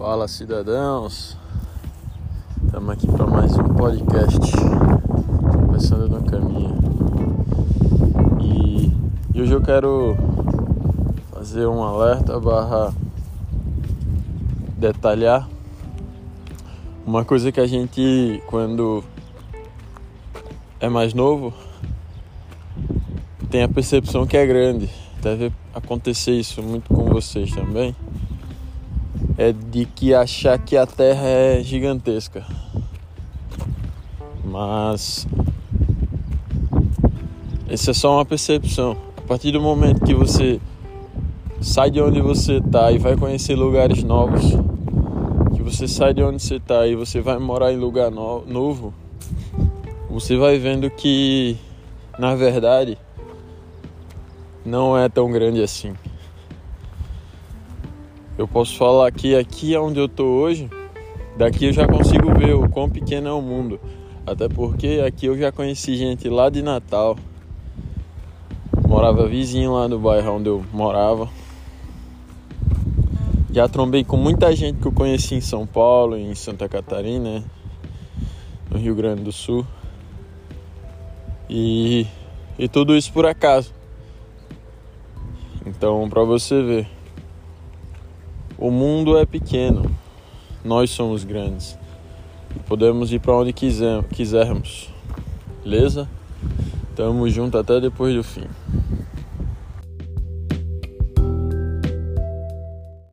Fala, cidadãos, estamos aqui para mais um podcast, começando no caminho, e hoje eu quero fazer um alerta / detalhar uma coisa que a gente, quando é mais novo, tem a percepção que é grande. Deve acontecer isso muito com vocês também, é de que achar que a Terra é gigantesca. Mas essa é só uma percepção. A partir do momento que você sai de onde você está e vai conhecer lugares novos, que você sai de onde você está e você vai morar em lugar novo, você vai vendo que, na verdade, não é tão grande assim. Eu posso falar que aqui é onde eu tô hoje, daqui eu já consigo ver o quão pequeno é o mundo. Até porque aqui eu já conheci gente lá de Natal, morava vizinho lá no bairro onde eu morava. Já trombei com muita gente que eu conheci em São Paulo, em Santa Catarina, no Rio Grande do Sul. E tudo isso por acaso. Então, pra você ver, o mundo é pequeno, nós somos grandes e podemos ir para onde quisermos, beleza? Tamo junto até depois do fim.